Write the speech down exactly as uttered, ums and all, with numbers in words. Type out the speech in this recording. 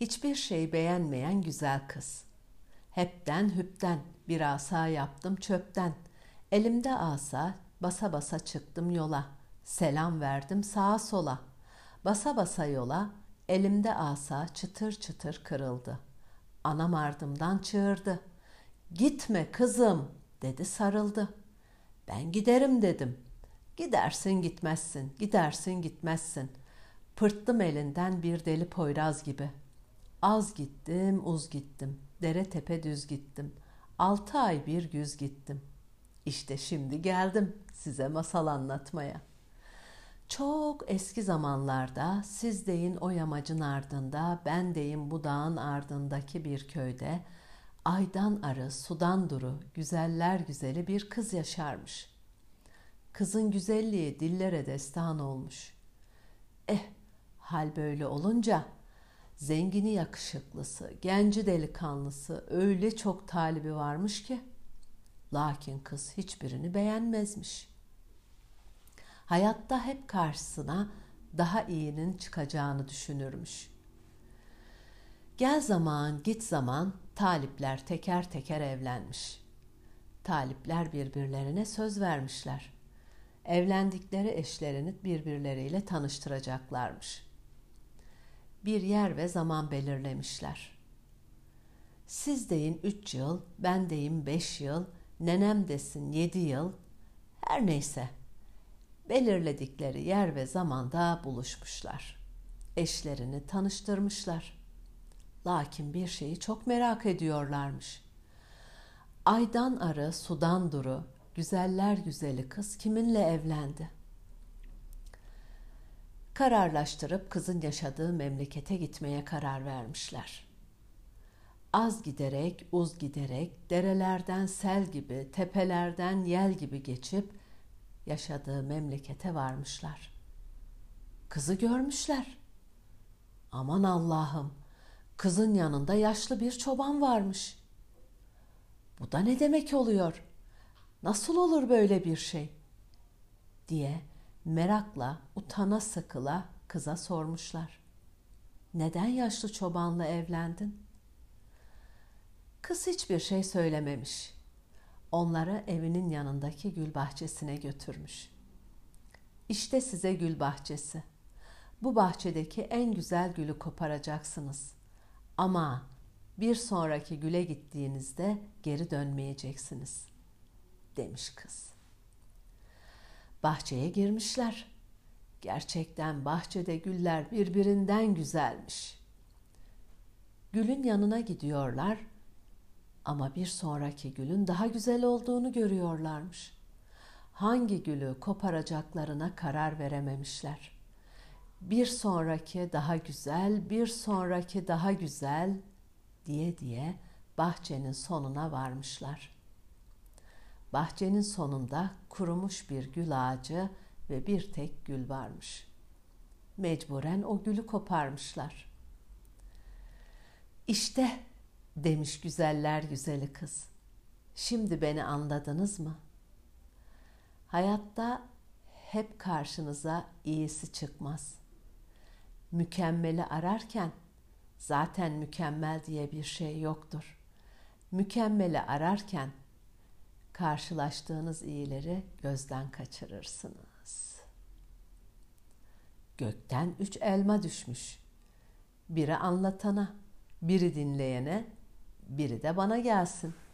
hiçbir şey beğenmeyen güzel kız. Hepten hüpten bir asa yaptım çöpten. Elimde asa basa basa çıktım yola. Selam verdim sağa sola. Basa basa yola elimde asa çıtır çıtır kırıldı. Anam ardımdan çığırdı. "Gitme kızım" dedi, sarıldı. Ben giderim dedim. Gidersin gitmezsin, gidersin gitmezsin. Pırttım elinden bir deli poyraz gibi. Az gittim uz gittim, dere tepe düz gittim. Altı ay bir güz gittim. İşte şimdi geldim size masal anlatmaya. Çok eski zamanlarda siz deyin o yamacın ardında, ben deyin bu dağın ardındaki bir köyde, aydan arı sudan duru güzeller güzeli bir kız yaşarmış. Kızın güzelliği dillere destan olmuş. Eh, hal böyle olunca zengini yakışıklısı, genci delikanlısı öyle çok talibi varmış ki, lakin kız hiçbirini beğenmezmiş. Hayatta hep karşısına daha iyinin çıkacağını düşünürmüş. Gel zaman git zaman talipler teker teker evlenmiş. Talipler birbirlerine söz vermişler. Evlendikleri eşlerini birbirleriyle tanıştıracaklarmış. Bir yer ve zaman belirlemişler. Siz deyin üç yıl, ben deyin beş yıl, nenem desin yedi yıl, her neyse. Belirledikleri yer ve zamanda buluşmuşlar. Eşlerini tanıştırmışlar. Lakin bir şeyi çok merak ediyorlarmış. Aydan arı, sudan duru, güzeller güzeli kız kiminle evlendi? Kararlaştırıp kızın yaşadığı memlekete gitmeye karar vermişler. Az giderek, uz giderek, derelerden sel gibi, tepelerden yel gibi geçip yaşadığı memlekete varmışlar. Kızı görmüşler. Aman Allah'ım, kızın yanında yaşlı bir çoban varmış. Bu da ne demek oluyor? Nasıl olur böyle bir şey? diye merakla, utana sıkıla kıza sormuşlar. Neden yaşlı çobanla evlendin? Kız hiçbir şey söylememiş. Onları evinin yanındaki gül bahçesine götürmüş. İşte size gül bahçesi. Bu bahçedeki en güzel gülü koparacaksınız. Ama bir sonraki güle gittiğinizde geri dönmeyeceksiniz, demiş kız. Bahçeye girmişler. Gerçekten bahçede güller birbirinden güzelmiş. Gülün yanına gidiyorlar. Ama bir sonraki gülün daha güzel olduğunu görüyorlarmış. Hangi gülü koparacaklarına karar verememişler. Bir sonraki daha güzel, bir sonraki daha güzel diye diye bahçenin sonuna varmışlar. Bahçenin sonunda kurumuş bir gül ağacı ve bir tek gül varmış. Mecburen o gülü koparmışlar. İşte, demiş güzeller güzeli kız. Şimdi beni anladınız mı? Hayatta hep karşınıza iyisi çıkmaz. Mükemmeli ararken zaten mükemmel diye bir şey yoktur. Mükemmeli ararken karşılaştığınız iyileri gözden kaçırırsınız. Gökten üç elma düşmüş. Biri anlatana, biri dinleyene, biri de bana gelsin.